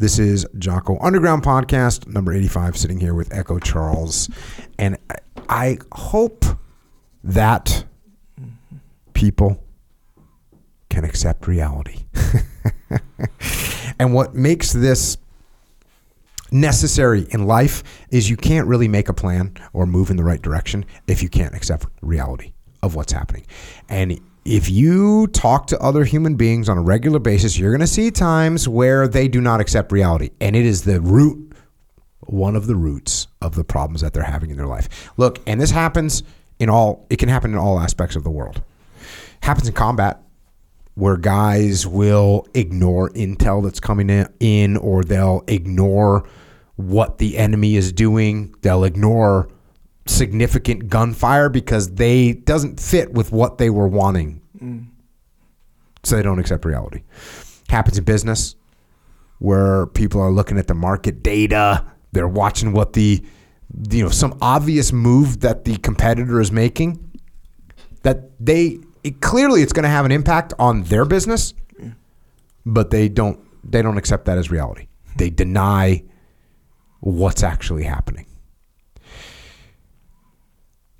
This is Jocko Underground Podcast, number 85, sitting here with Echo Charles. And I hope that people can accept reality. And what makes this necessary in life is you can't really make a plan or move in the right direction if you can't accept reality of what's happening. And if you talk to other human beings on a regular basis, you're going to see times where they do not accept reality. And it is the root, one of the roots of the problems that they're having in their life. Look, and this happens in all, it can happen in all aspects of the world. It happens in combat, where guys will ignore intel that's coming in, or they'll ignore what the enemy is doing. They'll ignore significant gunfire because they doesn't fit with what they were wanting. So they don't accept reality. Happens in business, where people are looking at the market data. They're watching what the, you know, some obvious move that the competitor is making that they, clearly it's going to have an impact on their business, but they don't accept that as reality. They deny what's actually happening.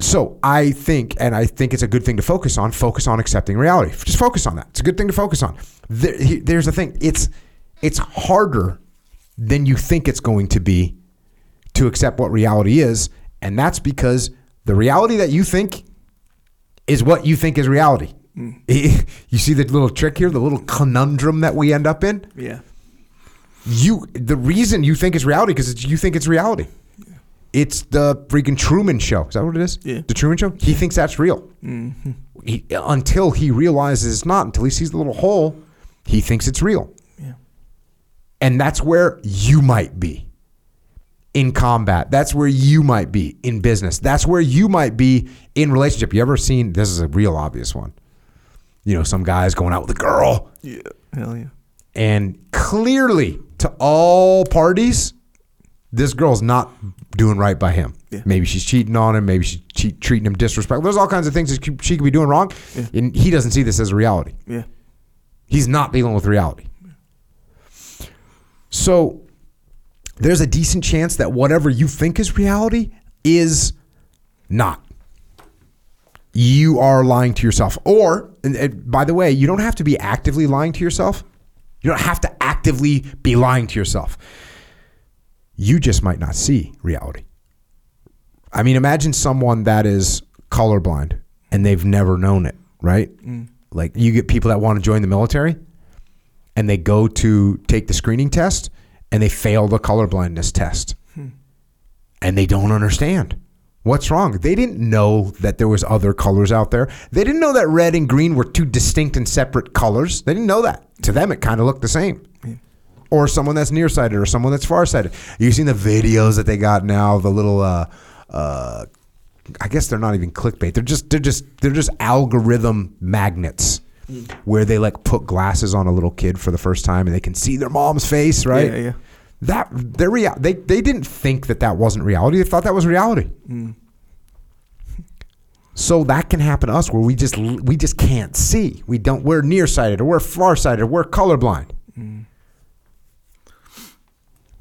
So I think it's a good thing to focus on accepting reality. Just focus on that. It's a good thing to focus on. There's the thing. It's harder than you think it's going to be to accept what reality is, and that's because the reality that you think is what you think is reality. You see the little trick here, the little conundrum that we end up in? Yeah. The reason you think it's reality, because you think it's reality. Yeah. It's the freaking Truman Show. Is that what it is? Yeah. The Truman Show? He thinks that's real. Mm-hmm. Until he realizes it's not, until he sees the little hole, he thinks it's real. Yeah. And that's where you might be in combat. That's where you might be in business. That's where you might be in relationship. You ever seen, this is a real obvious one, you know, some guy's going out with a girl. Yeah, hell yeah. And clearly to all parties, this girl's not doing right by him. Yeah. Maybe she's cheating on him. Maybe she's treating him disrespectful. There's all kinds of things that she could be doing wrong. Yeah. And he doesn't see this as a reality. Yeah. He's not dealing with reality. Yeah. So there's a decent chance that whatever you think is reality is not. You are lying to yourself. Or, and by the way, you don't have to be actively lying to yourself. You don't have to actively be lying to yourself. You just might not see reality. I mean, imagine someone that is colorblind and they've never known it, right? Mm. Like, you get people that want to join the military and they go to take the screening test and they fail the colorblindness test. And they don't understand what's wrong. They didn't know that there was other colors out there. They didn't know that red and green were two distinct and separate colors. They didn't know that. To them, it kind of looked the same. Yeah. Or someone that's nearsighted or someone that's farsighted. You've seen the videos that they got now, the little, I guess they're not even clickbait. They're just algorithm magnets, where they like put glasses on a little kid for the first time and they can see their mom's face, right? Yeah. That they didn't think that wasn't reality. They thought that was reality. So that can happen to us, where we just can't see. We're nearsighted, or we're farsighted, or we're colorblind.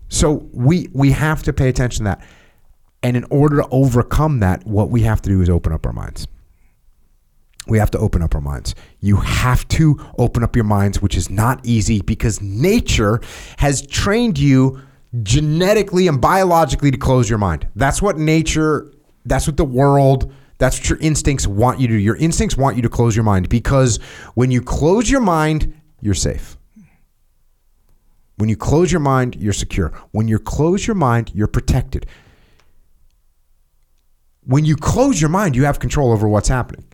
So we have to pay attention to that. And in order to overcome that, what we have to do is open up our minds. We have to open up our minds. You have to open up your minds, which is not easy, because nature has trained you genetically and biologically to close your mind. That's what nature, that's what the world, that's what your instincts want you to do. Your instincts want you to close your mind, because when you close your mind, you're safe. When you close your mind, you're secure. When you close your mind, you're protected. When you close your mind, you have control over what's happening.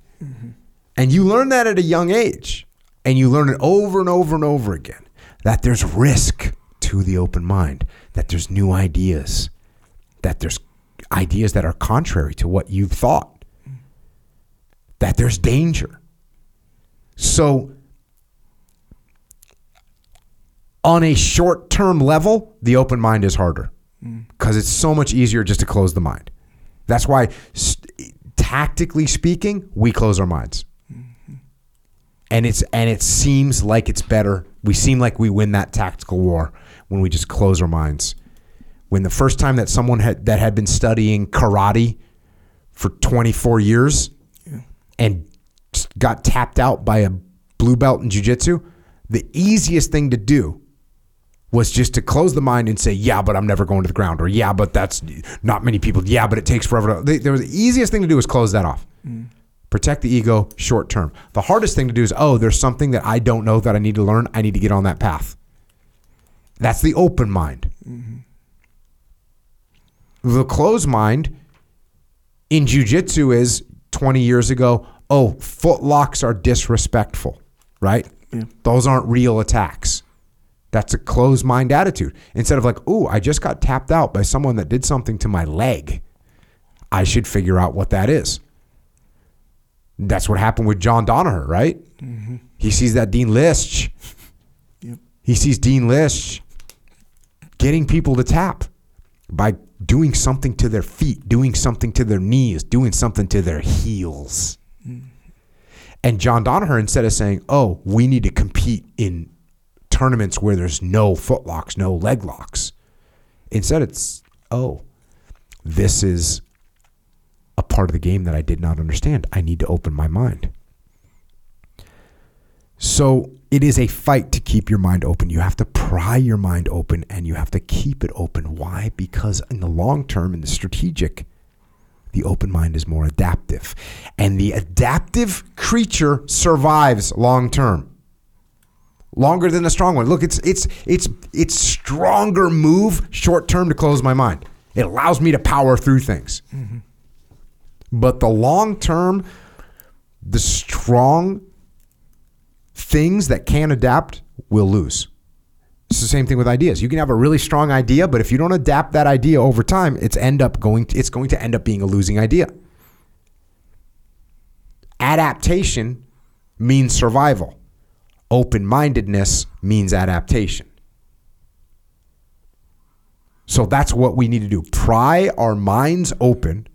And you learn that at a young age, and you learn it over and over and over again, that there's risk to the open mind, that there's new ideas, that there's ideas that are contrary to what you've thought, that there's danger. So on a short-term level, the open mind is harder, because it's so much easier just to close the mind. That's why, tactically speaking, we close our minds. And it seems like it's better. We seem like we win that tactical war. when we just close our minds. When the first time that someone had been studying karate for 24 years and got tapped out by a blue belt in jiu-jitsu, the easiest thing to do was just to close the mind and say, yeah, but I'm never going to the ground, or yeah, but that's not many people, yeah, but it takes forever. The easiest thing to do is close that off. Mm. Protect the ego short term. The hardest thing to do is, oh, there's something that I don't know that I need to learn. I need to get on that path. That's the open mind. Mm-hmm. The closed mind in jiu-jitsu is 20 years ago, oh, foot locks are disrespectful, right? Yeah. Those aren't real attacks. That's a closed mind attitude. Instead of like, oh, I just got tapped out by someone that did something to my leg. I should figure out what that is. That's what happened with John Donaher, right? Mm-hmm. He sees that Dean Lisch. Yep. He sees Dean Lisch getting people to tap by doing something to their feet, doing something to their knees, doing something to their heels. Mm. And John Donaher, instead of saying, oh, we need to compete in tournaments where there's no foot locks, no leg locks. Instead, it's, oh, this is a part of the game that I did not understand. I need to open my mind. So it is a fight to keep your mind open. You have to pry your mind open and you have to keep it open. Why? Because in the long term, in the strategic, the open mind is more adaptive. And the adaptive creature survives long term. Longer than the strong one. Look, it's stronger move short term to close my mind. It allows me to power through things. Mm-hmm. But the long term, the strong things that can adapt will lose. It's the same thing with ideas. You can have a really strong idea, but if you don't adapt that idea over time, it's going to end up being a losing idea. Adaptation means survival. Open-mindedness means adaptation. So that's what we need to do. Pry our minds open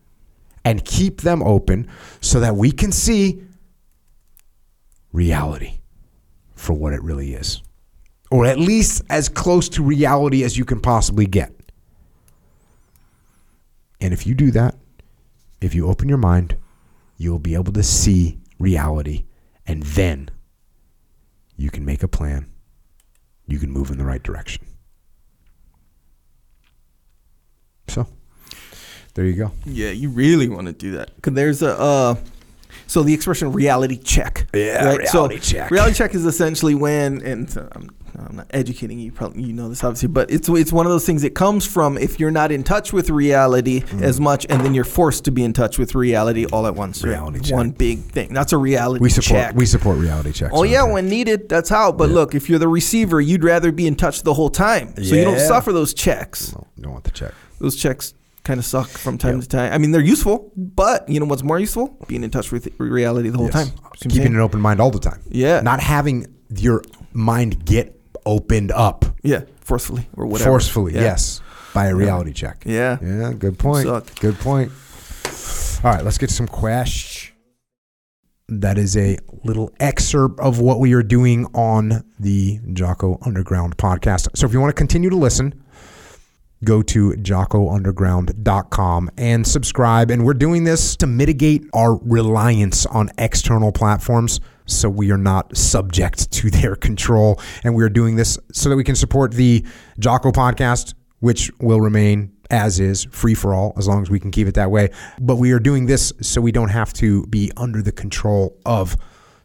and keep them open so that we can see reality for what it really is. Or at least as close to reality as you can possibly get. And if you do that, if you open your mind, you'll be able to see reality, and then you can make a plan. You can move in the right direction. So, there you go. Yeah, you really want to do that. Because there's a, so the expression reality check. Yeah, right? Reality check. Reality check is essentially when, and I'm not educating you, probably you know this obviously, but it's one of those things that comes from if you're not in touch with reality as much, and then you're forced to be in touch with reality all at once. Reality check. One big thing. That's a reality check. We support reality checks. Oh yeah, when needed, that's how. But look, if you're the receiver, you'd rather be in touch the whole time. So you don't suffer those checks. No, you don't want the check. Those checks kind of suck from time to time. I mean, they're useful, but you know what's more useful? Being in touch with reality the whole time. Keeping an open mind all the time. Yeah. Not having your mind get opened up. Yeah, forcefully or whatever. Forcefully, yes, by a reality check. Yeah. Yeah, good point. Good point. All right, let's get some questions. That is a little excerpt of what we are doing on the Jocko Underground podcast. So if you want to continue to listen, go to jockounderground.com and subscribe. And we're doing this to mitigate our reliance on external platforms so we are not subject to their control. And we're doing this so that we can support the Jocko podcast, which will remain as is, free for all, as long as we can keep it that way. But we are doing this so we don't have to be under the control of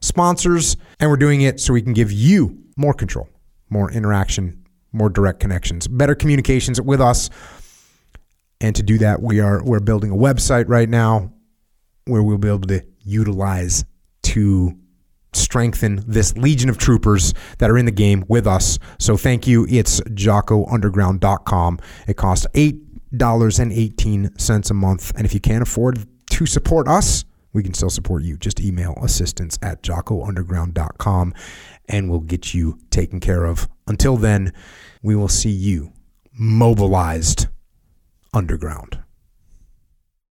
sponsors. And we're doing it so we can give you more control, more interaction, more direct connections, better communications with us. And to do that, we're building a website right now where we'll be able to utilize to strengthen this legion of troopers that are in the game with us. So thank you. It's jockounderground.com. It costs $8.18 a month. And if you can't afford to support us, we can still support you. Just email assistance@jockounderground.com and we'll get you taken care of. Until then, we will see you mobilized underground.